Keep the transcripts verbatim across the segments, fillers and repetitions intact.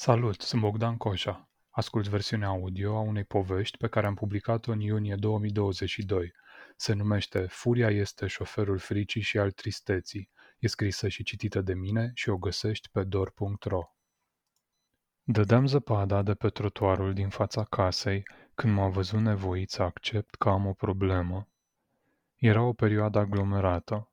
Salut, sunt Bogdan Coșa. Ascult versiunea audio a unei povești pe care am publicat-o în iunie două mii douăzeci și doi. Se numește Furia este șoferul fricii și al tristeții. E scrisă și citită de mine și o găsești pe dor punct ro. Dădeam zăpada de pe trotuarul din fața casei când m-a văzut nevoit să accept că am o problemă. Era o perioadă aglomerată.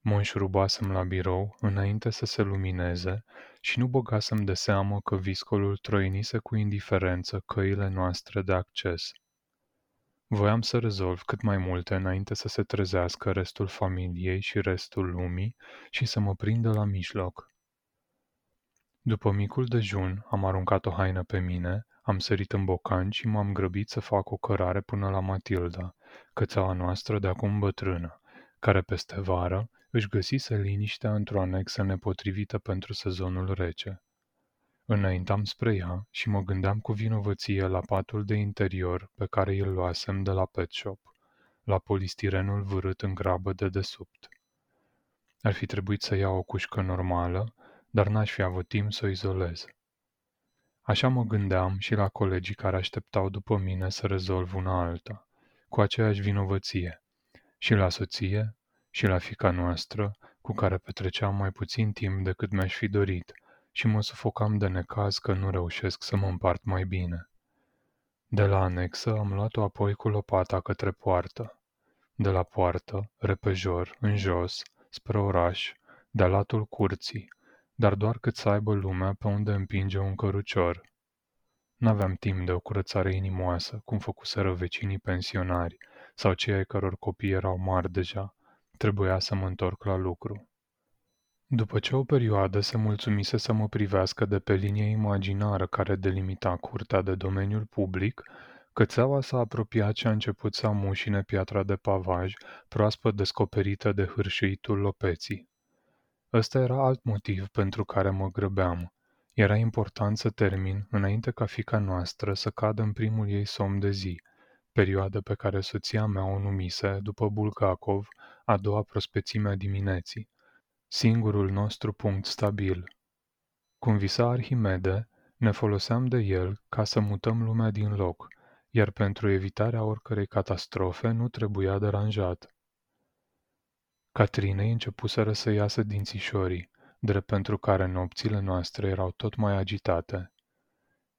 Mă înșurubasem la birou înainte să se lumineze și nu băgasem de seamă că viscolul troinise cu indiferență căile noastre de acces. Voiam să rezolv cât mai multe înainte să se trezească restul familiei și restul lumii și să mă prindă la mijloc. După micul dejun, am aruncat o haină pe mine, am sărit în bocan și m-am grăbit să fac o cărare până la Matilda, cățeaua noastră de acum bătrână, care peste vară își găsise liniștea într-o anexă nepotrivită pentru sezonul rece. Înaintam spre ea și mă gândeam cu vinovăție la patul de interior pe care îl luasem de la pet shop, la polistirenul vârât în grabă de desubt. Ar fi trebuit să iau o cușcă normală, dar n-aș fi avut timp să o izolez. Așa mă gândeam și la colegii care așteptau după mine să rezolv una alta, cu aceeași vinovăție, și la soție, și la fiica noastră, cu care petreceam mai puțin timp decât mi-aș fi dorit și mă sufocam de necaz că nu reușesc să mă împart mai bine. De la anexă am luat-o apoi cu lopata către poartă. De la poartă, repejor, în jos, spre oraș, de-a latul curții, dar doar cât să aibă lumea pe unde împinge un cărucior. N-aveam timp de o curățare inimoasă, cum făcuseră vecinii pensionari sau cei ai căror copii erau mari deja. Trebuia să mă întorc la lucru. După ce o perioadă se mulțumise să mă privească de pe linia imaginară care delimita curtea de domeniul public, cățeaua s-a apropiat și a început să amușine piatra de pavaj, proaspăt descoperită de hârșâitul lopeții. Ăsta era alt motiv pentru care mă grăbeam. Era important să termin înainte ca fiica noastră să cadă în primul ei somn de zi, perioadă pe care soția mea o numise, după Bulgakov, a doua prospețime a dimineții, singurul nostru punct stabil. Cum visa Arhimede, ne foloseam de el ca să mutăm lumea din loc, iar pentru evitarea oricărei catastrofe nu trebuia deranjat. Catrinei începuseră să iasă dințișorii, drept pentru care nopțile noastre erau tot mai agitate.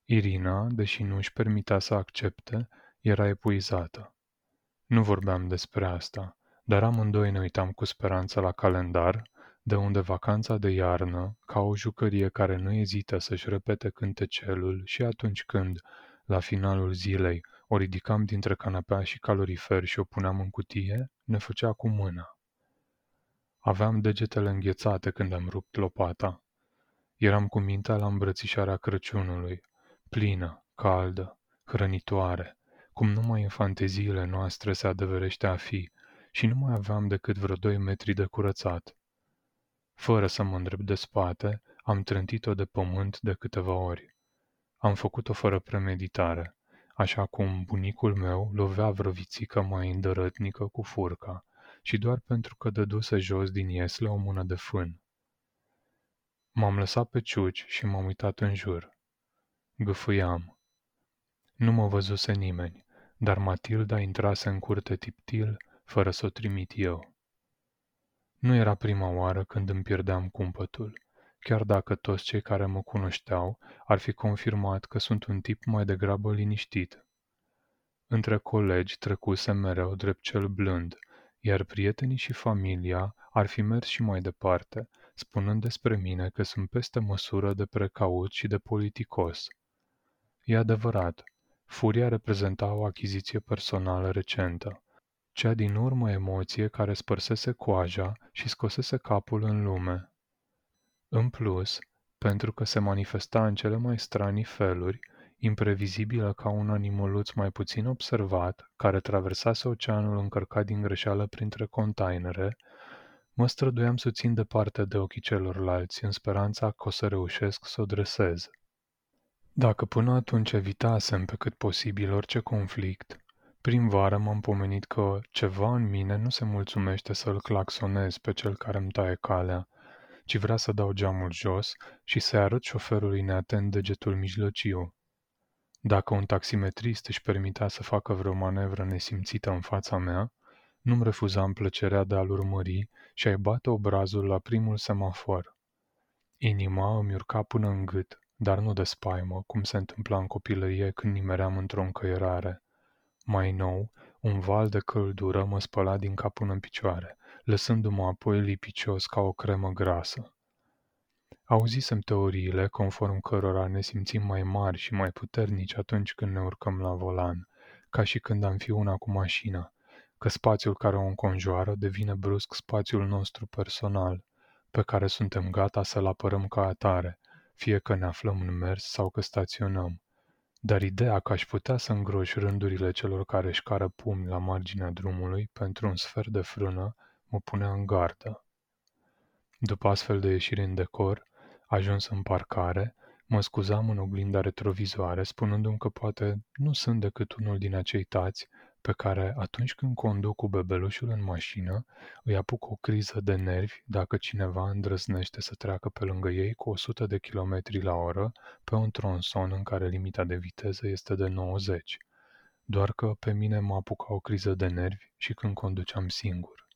Irina, deși nu își permitea să accepte, era epuizată. Nu vorbeam despre asta, dar amândoi ne uitam cu speranță la calendar, de unde vacanța de iarnă, ca o jucărie care nu ezită să-și repete cântecelul și atunci când, la finalul zilei, o ridicam dintre canapea și calorifer și o puneam în cutie, ne făcea cu mâna. Aveam degetele înghețate când am rupt lopata. Eram cu mintea la îmbrățișarea Crăciunului, plină, caldă, hrănitoare, cum numai în fanteziile noastre se adeverește a fi, și nu mai aveam decât vreo doi metri de curățat. Fără să mă îndrept de spate, am trântit-o de pământ de câteva ori. Am făcut-o fără premeditare, așa cum bunicul meu lovea vreo vițică mai îndărătnică cu furca, și doar pentru că dăduse jos din iesle o mână de fân. M-am lăsat pe ciuci și m-am uitat în jur. Gâfâiam. Nu mă văzuse nimeni, dar Matilda intrase în curte tiptil, fără să o trimit eu. Nu era prima oară când îmi pierdeam cumpătul, chiar dacă toți cei care mă cunoșteau ar fi confirmat că sunt un tip mai degrabă liniștit. Între colegi trecuse mereu drept cel blând, iar prietenii și familia ar fi mers și mai departe, spunând despre mine că sunt peste măsură de precaut și de politicos. E adevărat, furia reprezenta o achiziție personală recentă, cea din urmă emoție care spărsese coaja și scosese capul în lume. În plus, pentru că se manifesta în cele mai stranii feluri, imprevizibilă ca un animăluț mai puțin observat, care traversase oceanul încărcat din greșeală printre containere, mă străduiam să țin departe de ochii celorlalți, în speranța că o să reușesc să o dresez. Dacă până atunci evitasem pe cât posibil orice conflict, prin vară m-am pomenit că ceva în mine nu se mulțumește să-l claxonez pe cel care îmi taie calea, ci vrea să dau geamul jos și să-i arăt șoferului neatent degetul mijlociu. Dacă un taximetrist își permitea să facă vreo manevră nesimțită în fața mea, nu-mi refuzam plăcerea de a-l urmări și a-i bate obrazul la primul semafor. Inima îmi urca până în gât, dar nu de spaimă, cum se întâmpla în copilărie când nimeream într-o încăierare. Mai nou, un val de căldură mă spăla din cap până în picioare, lăsându-mă apoi lipicios ca o cremă grasă. Auzisem teoriile conform cărora ne simțim mai mari și mai puternici atunci când ne urcăm la volan, ca și când am fi una cu mașina, că spațiul care o înconjoară devine brusc spațiul nostru personal, pe care suntem gata să-l apărăm ca atare, fie că ne aflăm în mers sau că staționăm. Dar ideea că aș putea să îngroș rândurile celor care își cară pumni la marginea drumului pentru un sfert de frână mă punea în gardă. După astfel de ieșiri în decor, ajuns în parcare, mă scuzam în oglinda retrovizoare, spunându-mi că poate nu sunt decât unul din acei tați pe care, atunci când conduc cu bebelușul în mașină, îi apuc o criză de nervi dacă cineva îndrăznește să treacă pe lângă ei cu o sută de kilometri la oră pe un tronson în care limita de viteză este de nouăzeci. Doar că pe mine mă apuca o criză de nervi și când conduceam singur.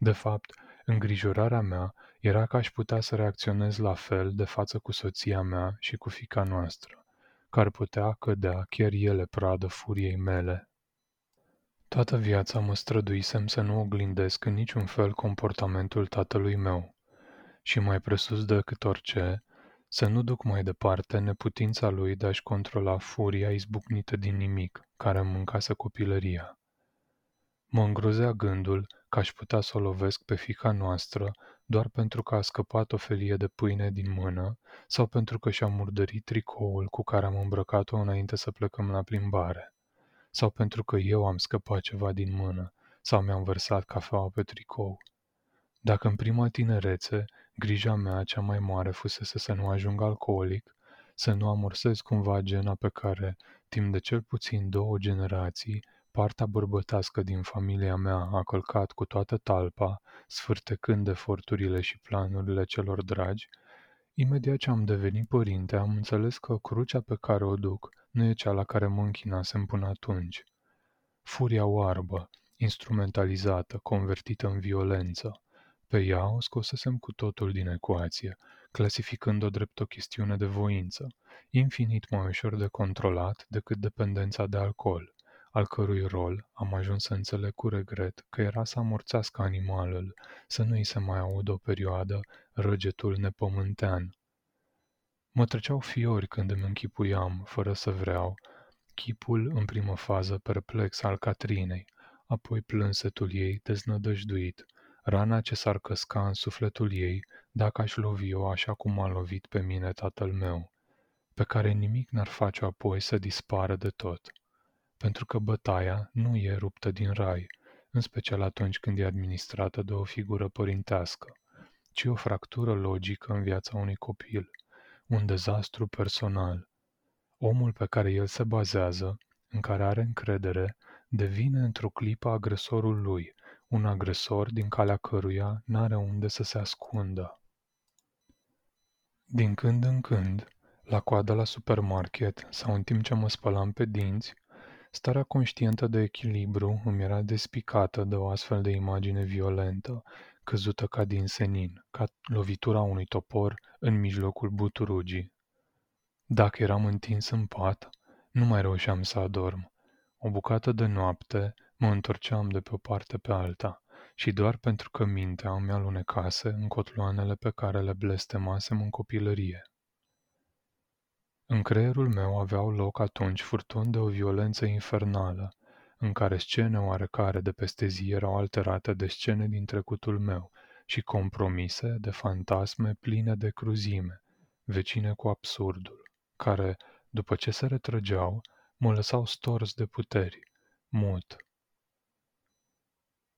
De fapt, îngrijorarea mea era că aș putea să reacționez la fel de față cu soția mea și cu fiica noastră, că ar putea cădea chiar ele pradă furiei mele. Toată viața mă străduisem să nu oglindesc în niciun fel comportamentul tatălui meu și, mai presus decât orice, să nu duc mai departe neputința lui de a-și controla furia izbucnită din nimic, care îmi mâncase copilăria. Mă îngrozea gândul că aș putea să o lovesc pe fiica noastră doar pentru că a scăpat o felie de pâine din mână sau pentru că și-a murdărit tricoul cu care am îmbrăcat-o înainte să plecăm la plimbare, sau pentru că eu am scăpat ceva din mână sau mi-am vărsat cafeaua pe tricou. Dacă în prima tinerețe grija mea cea mai mare fusese să nu ajung alcoolic, să nu amorsez cumva gena pe care, timp de cel puțin două generații, partea bărbătească din familia mea a călcat cu toată talpa, sfârtecând eforturile și planurile celor dragi, imediat ce am devenit părinte, am înțeles că crucea pe care o duc nu e cea la care mă închinasem până atunci. Furia oarbă, instrumentalizată, convertită în violență, pe ea o scosesem cu totul din ecuație, clasificând-o drept o chestiune de voință, infinit mai ușor de controlat decât dependența de alcool, al cărui rol am ajuns să înțeleg cu regret că era să amorțească animalul, să nu-i se mai audă o perioadă răgetul nepământean. Mă treceau fiori când îmi închipuiam, fără să vreau, chipul în primă fază perplex al Catrinei, apoi plânsetul ei deznădăjduit, rana ce s-ar căsca în sufletul ei dacă aș lovi-o așa cum a lovit pe mine tatăl meu, pe care nimic n-ar face apoi să dispară de tot. Pentru că bătaia nu e ruptă din rai, în special atunci când e administrată de o figură părintească, ci o fractură logică în viața unui copil, un dezastru personal. Omul pe care el se bazează, în care are încredere, devine într-o clipă agresorul lui, un agresor din calea căruia n-are unde să se ascundă. Din când în când, la coada la supermarket sau în timp ce mă spălam pe dinți, starea conștientă de echilibru îmi era despicată de o astfel de imagine violentă, căzută ca din senin, ca lovitura unui topor în mijlocul buturugii. Dacă eram întins în pat, nu mai reușeam să adorm. O bucată de noapte mă întorceam de pe o parte pe alta și doar pentru că mintea îmi alunecase în cotloanele pe care le blestemasem în copilărie. În creierul meu aveau loc atunci furtuni de o violență infernală, în care scene oarecare de peste zi erau alterate de scene din trecutul meu și compromise de fantasme pline de cruzime, vecine cu absurdul, care, după ce se retrăgeau, mă lăsau stors de puteri, mut.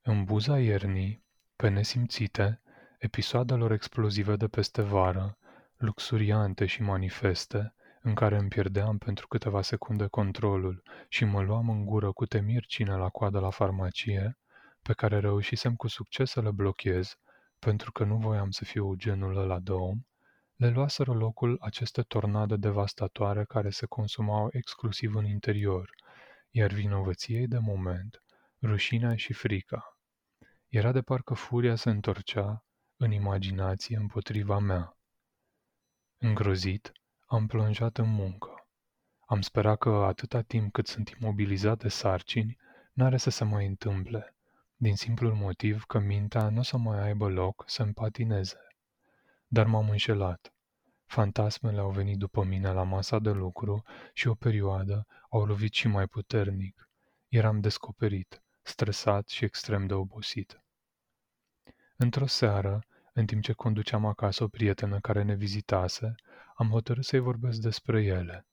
În buza iernii, pe nesimțite, episoadelor explozive de peste vară, luxuriante și manifeste, în care îmi pierdeam pentru câteva secunde controlul și mă luam în gură cu temiri cine la coadă la farmacie, pe care reușisem cu succes să le blochez, pentru că nu voiam să fiu genul ăla de om, le luaseră locul aceste tornade devastatoare care se consumau exclusiv în interior, iar vinovăției de moment, rușinea și frica. Era de parcă furia se întorcea în imaginație împotriva mea. Îngrozit, am plonjat în muncă. Am sperat că atâta timp cât sunt imobilizat de sarcini, n-are să se mai întâmple, din simplul motiv că mintea nu o să mai aibă loc să împatineze. Dar m-am înșelat. Fantasmele au venit după mine la masa de lucru și o perioadă au lovit și mai puternic. Eram descoperit, stresat și extrem de obosit. Într-o seară, în timp ce conduceam acasă o prietenă care ne vizitase, am hotărât să-i vorbesc despre ele,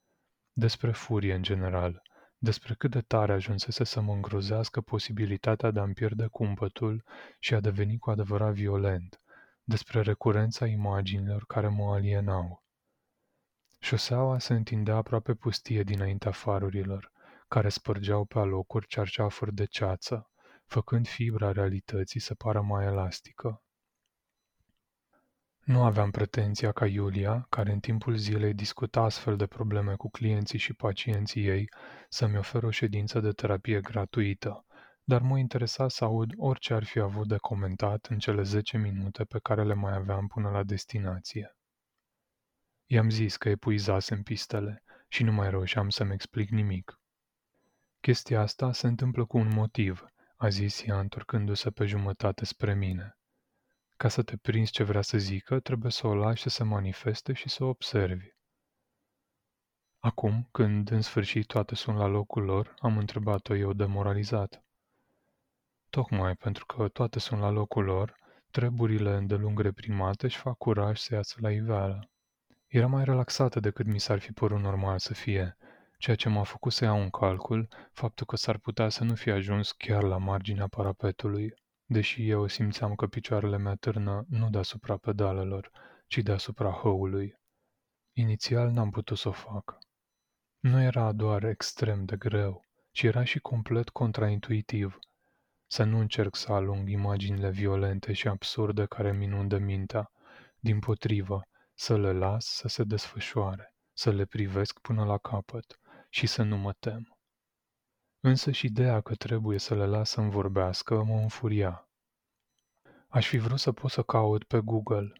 despre furie în general, despre cât de tare ajunsese să mă îngrozească posibilitatea de a-mi pierde cumpătul și a deveni cu adevărat violent, despre recurența imaginilor care mă alienau. Șoseaua se întindea aproape pustie dinaintea farurilor, care spărgeau pe alocuri cearceafuri de ceață, făcând fibra realității să pară mai elastică. Nu aveam pretenția ca Iulia, care în timpul zilei discuta astfel de probleme cu clienții și pacienții ei, să-mi oferă o ședință de terapie gratuită, dar mă interesa să aud orice ar fi avut de comentat în cele zece minute pe care le mai aveam până la destinație. I-am zis că epuizasem pistele și nu mai reușeam să-mi explic nimic. Chestia asta se întâmplă cu un motiv, a zis ea întorcându-se pe jumătate spre mine. Ca să te prinzi ce vrea să zică, trebuie să o lași să se manifeste și să o observi. Acum, când în sfârșit toate sunt la locul lor, am întrebat-o eu demoralizat. Tocmai pentru că toate sunt la locul lor, treburile îndelung reprimate își fac curaj să iasă la iveală. Era mai relaxată decât mi s-ar fi părut normal să fie, ceea ce m-a făcut să iau în calcul faptul că s-ar putea să nu fi ajuns chiar la marginea parapetului, deși eu simțeam că picioarele mea târnă nu deasupra pedalelor, ci deasupra hăului. Inițial n-am putut să o fac. Nu era doar extrem de greu, ci era și complet contraintuitiv. Să nu încerc să alung imaginile violente și absurde care îmi inundă mintea, dimpotrivă, să le las să se desfășoare, să le privesc până la capăt și să nu mă tem. Însă și ideea că trebuie să le las să-mi vorbească mă înfuria. Aș fi vrut să pot să caut pe Google.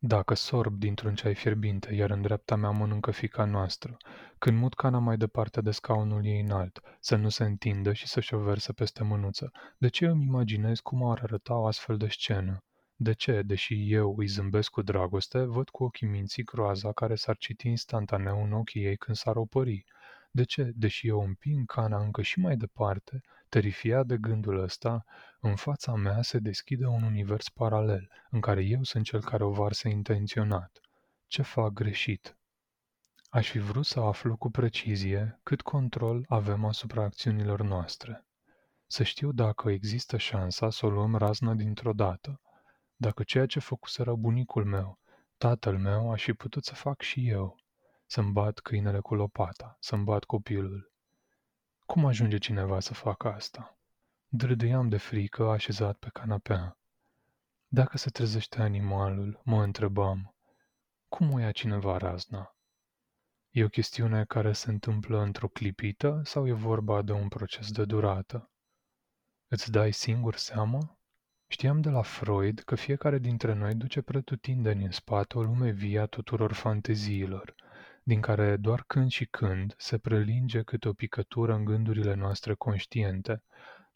Dacă sorb dintr-un ceai fierbinte, iar în dreapta mea mănâncă fica noastră, când mut cana mai departe de scaunul ei înalt, să nu se întindă și să-și o verse peste mânuță, de ce îmi imaginez cum ar arăta o astfel de scenă? De ce, deși eu îi zâmbesc cu dragoste, văd cu ochii minții groaza care s-ar citi instantaneu în ochii ei când s-ar opări? De ce, deși eu împing cana încă și mai departe, terifiat de gândul ăsta, în fața mea se deschide un univers paralel, în care eu sunt cel care o varsă intenționat? Ce fac greșit? Aș fi vrut să aflu cu precizie cât control avem asupra acțiunilor noastre. Să știu dacă există șansa să o luăm razna dintr-o dată. Dacă ceea ce făcuseră bunicul meu, tatăl meu, aș fi putut să fac și eu. Să-mi bat câinele cu lopata, să-mi bat copilul. Cum ajunge cineva să facă asta? Drâdâiam de frică așezat pe canapea. Dacă se trezește animalul, mă întrebam, cum o ia cineva razna? E o chestiune care se întâmplă într-o clipită sau e vorba de un proces de durată? Îți dai singur seama? Știam de la Freud că fiecare dintre noi duce pretutindeni în spate o lume vie a tuturor fanteziilor, din care doar când și când se prelinge câte o picătură în gândurile noastre conștiente,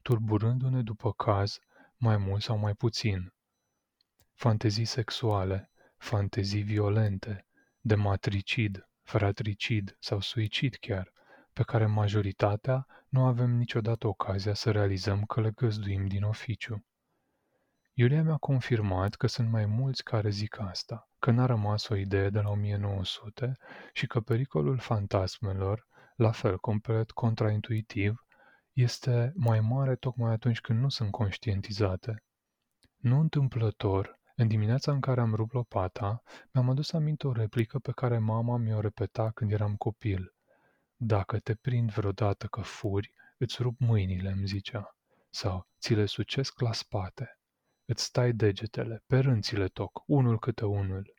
tulburându-ne după caz, mai mult sau mai puțin. Fantezii sexuale, fantezii violente, de matricid, fratricid sau suicid chiar, pe care majoritatea nu avem niciodată ocazia să realizăm că le găzduim din oficiu. Iulia mi-a confirmat că sunt mai mulți care zic asta, că n-a rămas o idee de la o mie nouă sute și că pericolul fantasmelor, la fel complet contraintuitiv, este mai mare tocmai atunci când nu sunt conștientizate. Nu întâmplător, în dimineața în care am rupt lopata, mi-am adus aminte o replică pe care mama mi-o repeta când eram copil. Dacă te prind vreodată că furi, îți rup mâinile, îmi zicea, sau ți le sucesc la spate. Îți tai degetele, pe rânțile toc, unul câte unul.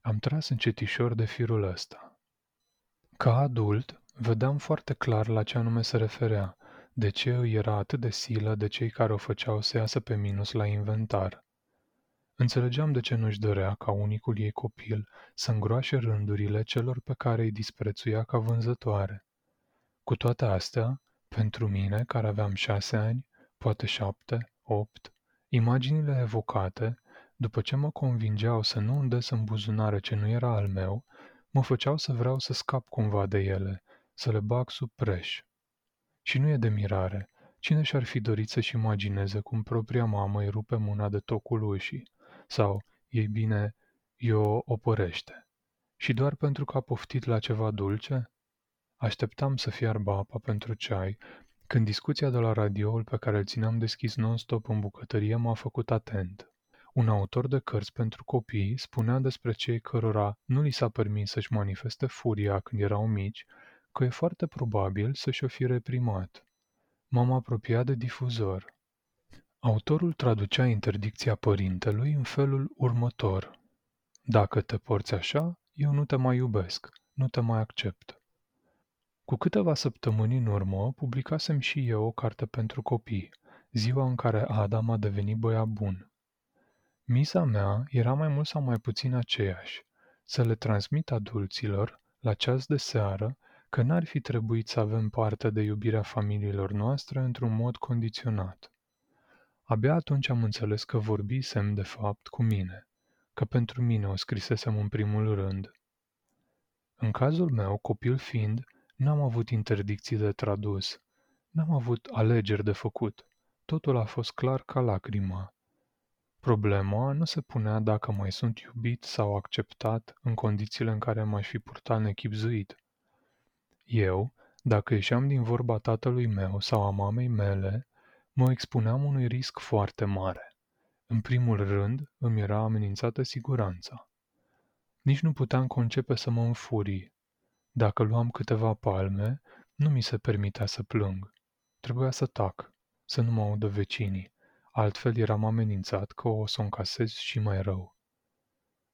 Am tras încetișor de firul ăsta. Ca adult, vedeam foarte clar la ce anume se referea, de ce îi era atât de silă de cei care o făceau să iasă pe minus la inventar. Înțelegeam de ce nu-și dorea ca unicul ei copil să îngroașe rândurile celor pe care îi disprețuia ca vânzătoare. Cu toate astea, pentru mine, care aveam șase ani, poate șapte, opt, imaginile evocate, după ce mă convingeau să nu îndes în buzunare ce nu era al meu, mă făceau să vreau să scap cumva de ele, să le bag sub preș. Și nu e de mirare, cine și-ar fi dorit să-și imagineze cum propria mamă îi rupe mâna de tocul ușii, sau, ei bine, i-o opărește. Și doar pentru că a poftit la ceva dulce? Așteptam să fiarbă apa pentru ceai, când discuția de la radioul pe care îl țineam deschis non-stop în bucătărie m-a făcut atent. Un autor de cărți pentru copii spunea despre cei cărora nu li s-a permis să-și manifeste furia când erau mici, că e foarte probabil să-și o fi reprimat. M-am apropiat de difuzor. Autorul traducea interdicția părintelui în felul următor. Dacă te porți așa, eu nu te mai iubesc, nu te mai accept. Cu câteva săptămâni în urmă, publicasem și eu o carte pentru copii, ziua în care Adam a devenit băiat bun. Misa mea era mai mult sau mai puțin aceeași, să le transmit adulților, la ceas de seară, că n-ar fi trebuit să avem parte de iubirea familiilor noastre într-un mod condiționat. Abia atunci am înțeles că vorbisem, de fapt, cu mine, că pentru mine o scrisesem în primul rând. În cazul meu, copil fiind, n-am avut interdicții de tradus, n-am avut alegeri de făcut, totul a fost clar ca lacrima. Problema nu se punea dacă mai sunt iubit sau acceptat în condițiile în care m-aș fi purtat nechibzuit. Eu, dacă ieșeam din vorba tatălui meu sau a mamei mele, mă expuneam unui risc foarte mare. În primul rând, îmi era amenințată siguranța. Nici nu puteam concepe să mă înfurii. Dacă luam câteva palme, nu mi se permitea să plâng. Trebuia să tac, să nu mă audă vecinii, altfel eram amenințat că o să o încasez și mai rău.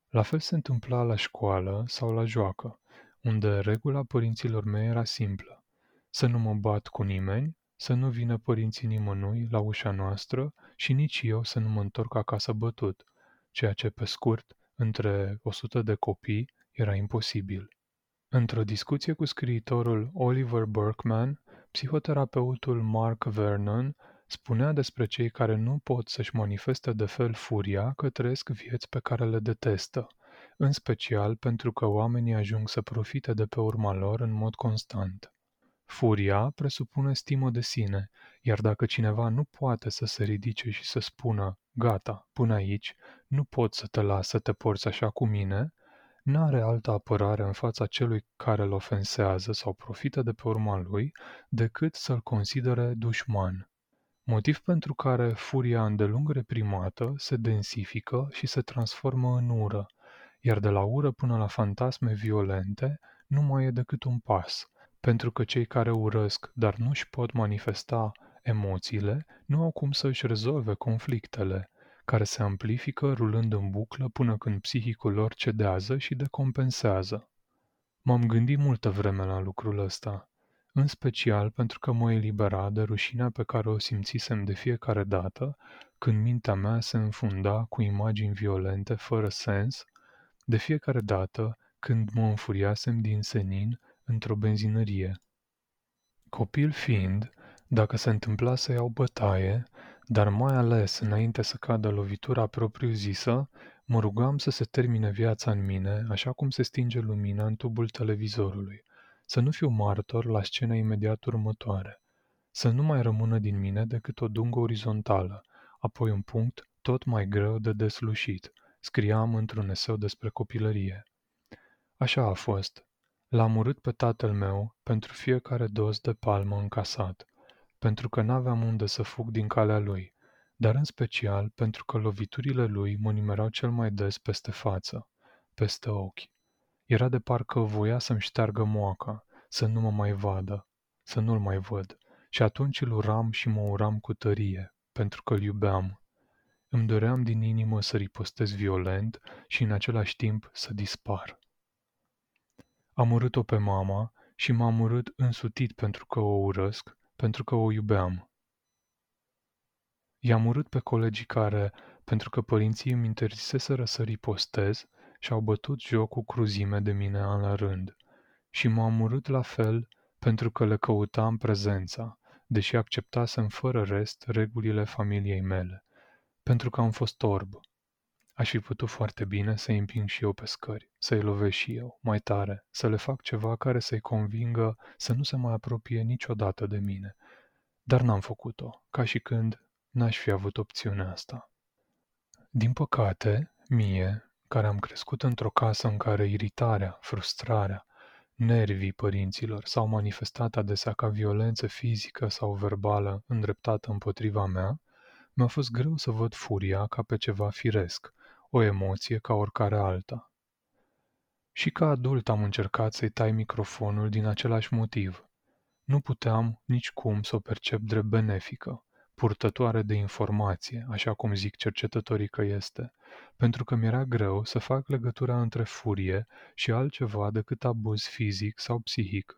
La fel se întâmpla la școală sau la joacă, unde regula părinților mei era simplă. Să nu mă bat cu nimeni, să nu vină părinții nimănui la ușa noastră și nici eu să nu mă întorc acasă bătut, ceea ce, pe scurt, între o sută de copii, era imposibil. Într-o discuție cu scriitorul Oliver Burkeman, psihoterapeutul Mark Vernon spunea despre cei care nu pot să-și manifeste de fel furia că trăiesc vieți pe care le detestă, în special pentru că oamenii ajung să profite de pe urma lor în mod constant. Furia presupune stimă de sine, iar dacă cineva nu poate să se ridice și să spună „Gata, până aici, nu pot să te las să te porți așa cu mine”, n-are altă apărare în fața celui care îl ofensează sau profită de pe urma lui, decât să-l considere dușman. Motiv pentru care furia îndelung reprimată se densifică și se transformă în ură, iar de la ură până la fantasme violente nu mai e decât un pas, pentru că cei care urăsc, dar nu-și pot manifesta emoțiile, nu au cum să-și rezolve conflictele, care se amplifică rulând în buclă până când psihicul lor cedează și decompensează. M-am gândit multă vreme la lucrul ăsta, în special pentru că mă elibera de rușinea pe care o simțisem de fiecare dată când mintea mea se înfunda cu imagini violente fără sens, de fiecare dată când mă înfuriasem din senin într-o benzinărie. Copil fiind, dacă se întâmpla să iau bătaie, dar mai ales înainte să cadă lovitura propriu-zisă, mă rugam să se termine viața în mine, așa cum se stinge lumina în tubul televizorului, să nu fiu martor la scena imediat următoare, să nu mai rămână din mine decât o dungă orizontală, apoi un punct tot mai greu de deslușit, scriam într-un eseu despre copilărie. Așa a fost. L-am urât pe tatăl meu pentru fiecare dos de palmă încasat, pentru că n-aveam unde să fug din calea lui, dar în special pentru că loviturile lui mă nimerau cel mai des peste față, peste ochi. Era de parcă voia să-mi șteargă moaca, să nu mă mai vadă, să nu-l mai văd, și atunci îl uram și mă uram cu tărie, pentru că îl iubeam. Îmi doream din inimă să ripostez violent și în același timp să dispar. Am urât-o pe mama și m-am urât însutit pentru că o urăsc, pentru că o iubeam. I-am urât pe colegii care, pentru că părinții îmi interziseseră să ripostez, și-au bătut joc cu cruzime de mine an la rând. Și m-am urât la fel pentru că le căutam prezența, deși acceptasem fără rest regulile familiei mele, pentru că am fost orb. Aș fi putut foarte bine să-i împing și eu pe scări, să-i lovesc și eu, mai tare, să le fac ceva care să-i convingă să nu se mai apropie niciodată de mine. Dar n-am făcut-o, ca și când n-aș fi avut opțiunea asta. Din păcate, mie, care am crescut într-o casă în care iritarea, frustrarea, nervii părinților s-au manifestat adesea ca violență fizică sau verbală îndreptată împotriva mea, mi-a fost greu să văd furia ca pe ceva firesc, o emoție ca oricare alta. Și ca adult am încercat să-i tai microfonul din același motiv. Nu puteam nicicum să o percep drept benefică, purtătoare de informație, așa cum zic cercetătorii că este, pentru că mi-era greu să fac legătura între furie și altceva decât abuz fizic sau psihic.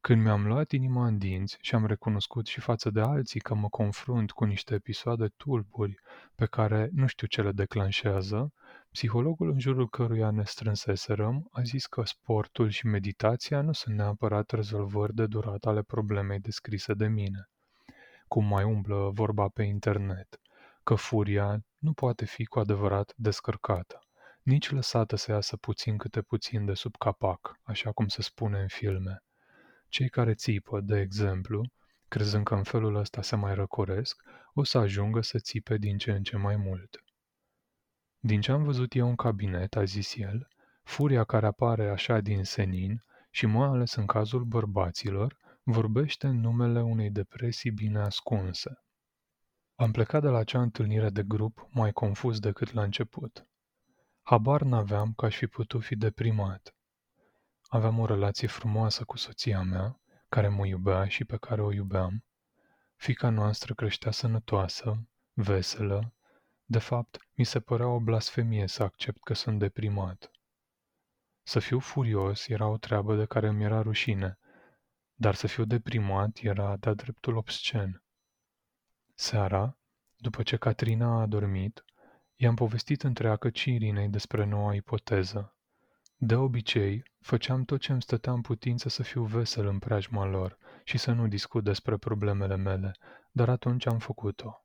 Când mi-am luat inima în dinți și am recunoscut și față de alții că mă confrunt cu niște episoade tulburi pe care nu știu ce le declanșează, psihologul în jurul căruia ne strânseserăm a zis că sportul și meditația nu sunt neapărat rezolvări de durată ale problemei descrise de mine, cum mai umblă vorba pe internet, că furia nu poate fi cu adevărat descărcată, nici lăsată să iasă puțin câte puțin de sub capac, așa cum se spune în filme. Cei care țipă, de exemplu, crezând că în felul ăsta se mai răcoresc, o să ajungă să țipe din ce în ce mai mult. Din ce am văzut eu în cabinet, a zis el, furia care apare așa din senin și mai ales în cazul bărbaților, vorbește în numele unei depresii bine ascunse. Am plecat de la acea întâlnire de grup mai confuz decât la început. Habar n-aveam că aș fi putut fi deprimat. Aveam o relație frumoasă cu soția mea, care mă iubea și pe care o iubeam. Fiica noastră creștea sănătoasă, veselă. De fapt, mi se părea o blasfemie să accept că sunt deprimat. Să fiu furios era o treabă de care mi era rușine, dar să fiu deprimat era de-a dreptul obscen. Seara, după ce Catrina a adormit, i-am povestit întreagă Irinei despre noua ipoteză. De obicei, făceam tot ce îmi stătea în putință să fiu vesel în preajma lor și să nu discut despre problemele mele, dar atunci am făcut-o.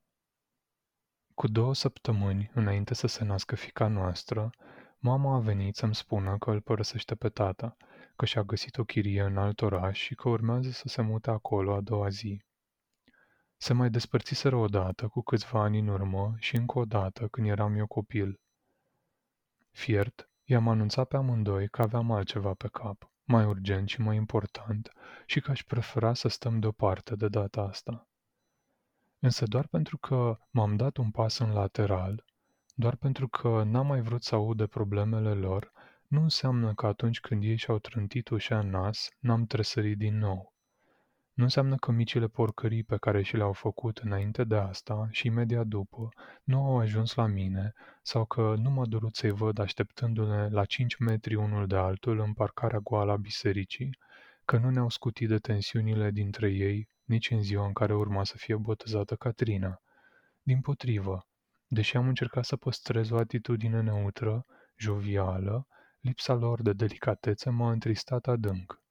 Cu două săptămâni, înainte să se nască fiica noastră, mama a venit să-mi spună că îl părăsește pe tata, că și-a găsit o chirie în alt oraș și că urmează să se mute acolo a doua zi. Se mai despărțiseră odată cu câțiva ani în urmă și încă o dată când eram eu copil. Fiert, i-am anunțat pe amândoi că aveam altceva pe cap, mai urgent și mai important, și că aș prefera să stăm deoparte de data asta. Însă doar pentru că m-am dat un pas în lateral, doar pentru că n-am mai vrut să aud de problemele lor, nu înseamnă că atunci când ei și-au trântit ușa în nas, n-am tresărit din nou. Nu înseamnă că micile porcării pe care și le-au făcut înainte de asta și imediat după nu au ajuns la mine sau că nu m-a durut să-i văd așteptându-ne la cinci metri unul de altul în parcarea goală a bisericii, că nu ne-au scutit de tensiunile dintre ei nici în ziua în care urma să fie botezată Catrina. Dimpotrivă, deși am încercat să păstrez o atitudine neutră, jovială, lipsa lor de delicatețe m-a întristat adânc.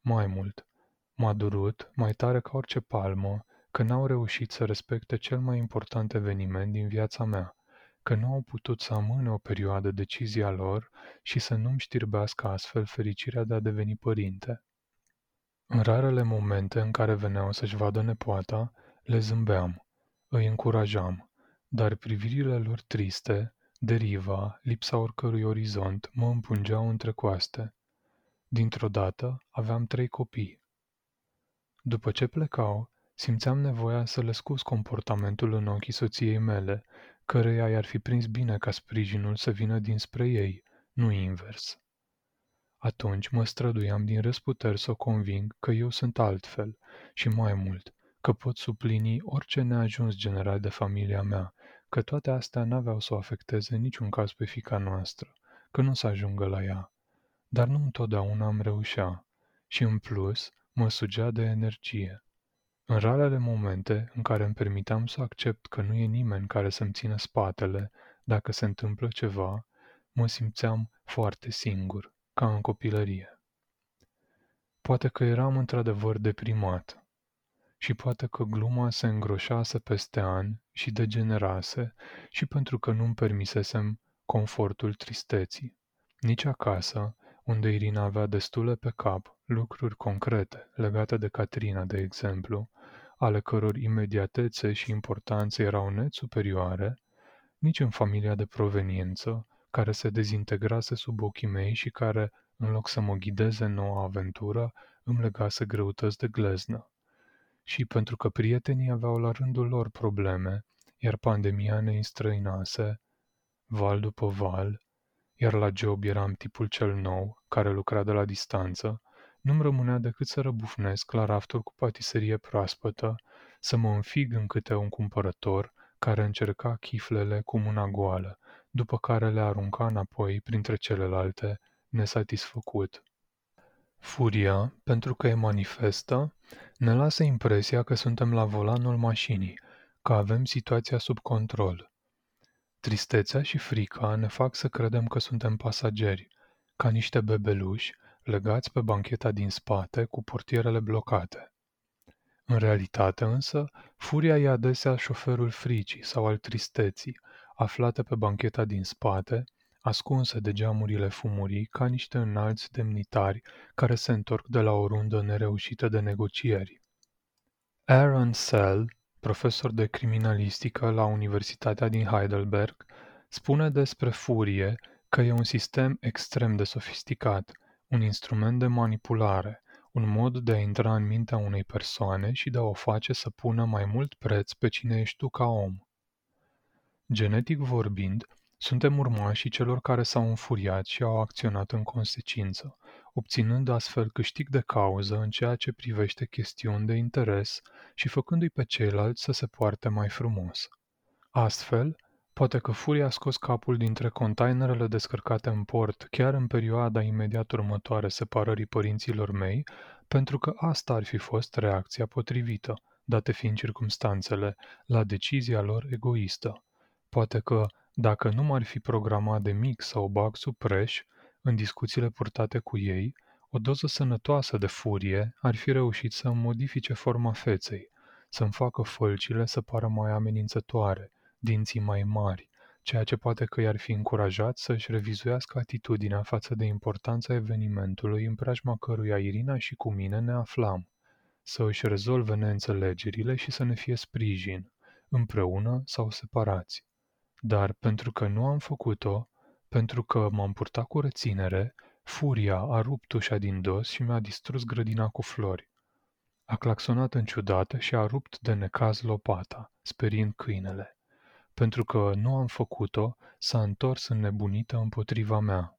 Mai mult, m-a durut, mai tare ca orice palmă, că n-au reușit să respecte cel mai important eveniment din viața mea, că nu au putut să amâne o perioadă decizia lor și să nu-mi știrbească astfel fericirea de a deveni părinte. În rarele momente în care veneau să-și vadă nepoata, le zâmbeam, îi încurajam, dar privirile lor triste, deriva, lipsa oricărui orizont, mă împungeau între coaste. Dintr-o dată aveam trei copii. După ce plecau, simțeam nevoia să le scuz comportamentul în ochii soției mele, căreia i-ar fi prins bine ca sprijinul să vină dinspre ei, nu invers. Atunci mă străduiam din răzputeri să o conving că eu sunt altfel și mai mult, că pot suplini orice neajuns generat de familia mea, că toate astea n-aveau să o afecteze în niciun caz pe fiica noastră, că nu o să ajungă la ea. Dar nu întotdeauna am reușea și, în plus, mă sugea de energie. În rarele momente în care îmi permiteam să accept că nu e nimeni care să-mi țină spatele dacă se întâmplă ceva, mă simțeam foarte singur, ca în copilărie. Poate că eram într-adevăr deprimat și poate că gluma se îngroșase peste ani și degenerase și pentru că nu-mi permisesem confortul tristeții. Nici acasă, unde Irina avea destule pe cap lucruri concrete legate de Catrina, de exemplu, ale căror imediatețe și importanță erau net superioare, nici în familia de proveniență, care se dezintegrase sub ochii mei și care, în loc să mă ghideze în noua aventură, îmi legase greutăți de gleznă. Și pentru că prietenii aveau la rândul lor probleme, iar pandemia ne înstrăinase, val după val, iar la job eram tipul cel nou, care lucra de la distanță, nu-mi rămânea decât să răbufnesc la rafturi cu patiserie proaspătă, să mă înfig în câte un cumpărător care încerca chiflele cu mâna goală, după care le arunca înapoi printre celelalte, nesatisfăcut. Furia, pentru că e manifestă, ne lasă impresia că suntem la volanul mașinii, că avem situația sub control. Tristețea și frica ne fac să credem că suntem pasageri, ca niște bebeluși legați pe bancheta din spate cu portierele blocate. În realitate însă, furia e adesea șoferul fricii sau al tristeții, aflate pe bancheta din spate, ascunse de geamurile fumurii ca niște înalți demnitari care se întorc de la o rundă nereușită de negocieri. Aaron Sell, profesor de criminalistică la Universitatea din Heidelberg, spune despre furie că e un sistem extrem de sofisticat, un instrument de manipulare, un mod de a intra în mintea unei persoane și de a o face să pună mai mult preț pe cine ești tu ca om. Genetic vorbind, suntem urmașii celor care s-au înfuriat și au acționat în consecință, obținând astfel câștig de cauză în ceea ce privește chestiuni de interes și făcându-i pe ceilalți să se poarte mai frumos. Astfel, poate că furia a scos capul dintre containerele descărcate în port chiar în perioada imediat următoare separării părinților mei, pentru că asta ar fi fost reacția potrivită, date fiind circumstanțele, la decizia lor egoistă. Poate că, dacă nu m-ar fi programat de mic să o bag sub preș, în discuțiile purtate cu ei, o doză sănătoasă de furie ar fi reușit să îmi modifice forma feței, să-mi facă fălcile să pară mai amenințătoare, dinții mai mari, ceea ce poate că i-ar fi încurajat să-și revizuiască atitudinea față de importanța evenimentului în preajma căruia Irina și cu mine ne aflam, să își rezolve neînțelegerile și să ne fie sprijin, împreună sau separați. Dar pentru că nu am făcut-o, pentru că m-am purtat cu reținere, furia a rupt ușa din dos și mi-a distrus grădina cu flori. A claxonat în ciudată și a rupt de necaz lopata, sperind câinele. Pentru că nu am făcut-o, s-a întors înnebunită împotriva mea.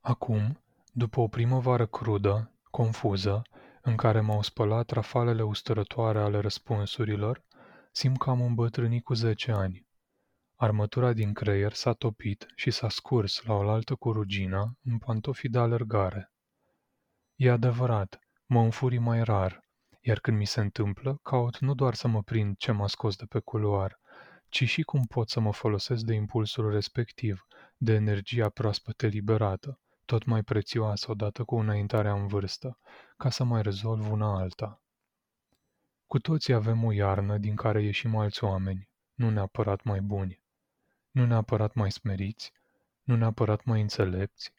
Acum, după o primăvară crudă, confuză, în care m-au spălat rafalele usturătoare ale răspunsurilor, simt că am îmbătrânit cu zece ani. Armătura din creier s-a topit și s-a scurs la oaltă cu rugina în pantofii de alergare. E adevărat, mă înfurii mai rar, iar când mi se întâmplă, caut nu doar să mă prind ce m-a scos de pe culoar, ci și cum pot să mă folosesc de impulsul respectiv, de energia proaspăt eliberată, tot mai prețioasă odată cu înaintarea în vârstă, ca să mai rezolv una alta. Cu toții avem o iarnă din care ieșim alți oameni, nu neapărat mai buni. Nu neapărat mai smeriți, nu neapărat mai înțelepți,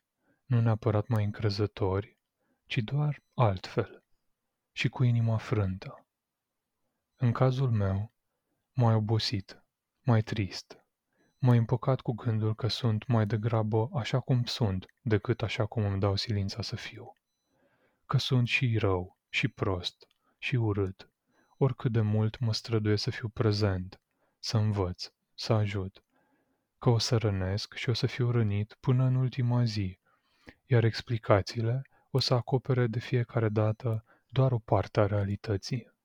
nu neapărat mai încrezători, ci doar altfel și cu inima frântă. În cazul meu, mai obosit, mai trist, mai împăcat cu gândul că sunt mai degrabă așa cum sunt decât așa cum îmi dau silința să fiu. Că sunt și rău, și prost, și urât, oricât de mult mă străduiesc să fiu prezent, să învăț, să ajut. Că o să rănesc și o să fiu rănit până în ultima zi, iar explicațiile o să acopere de fiecare dată doar o parte a realității.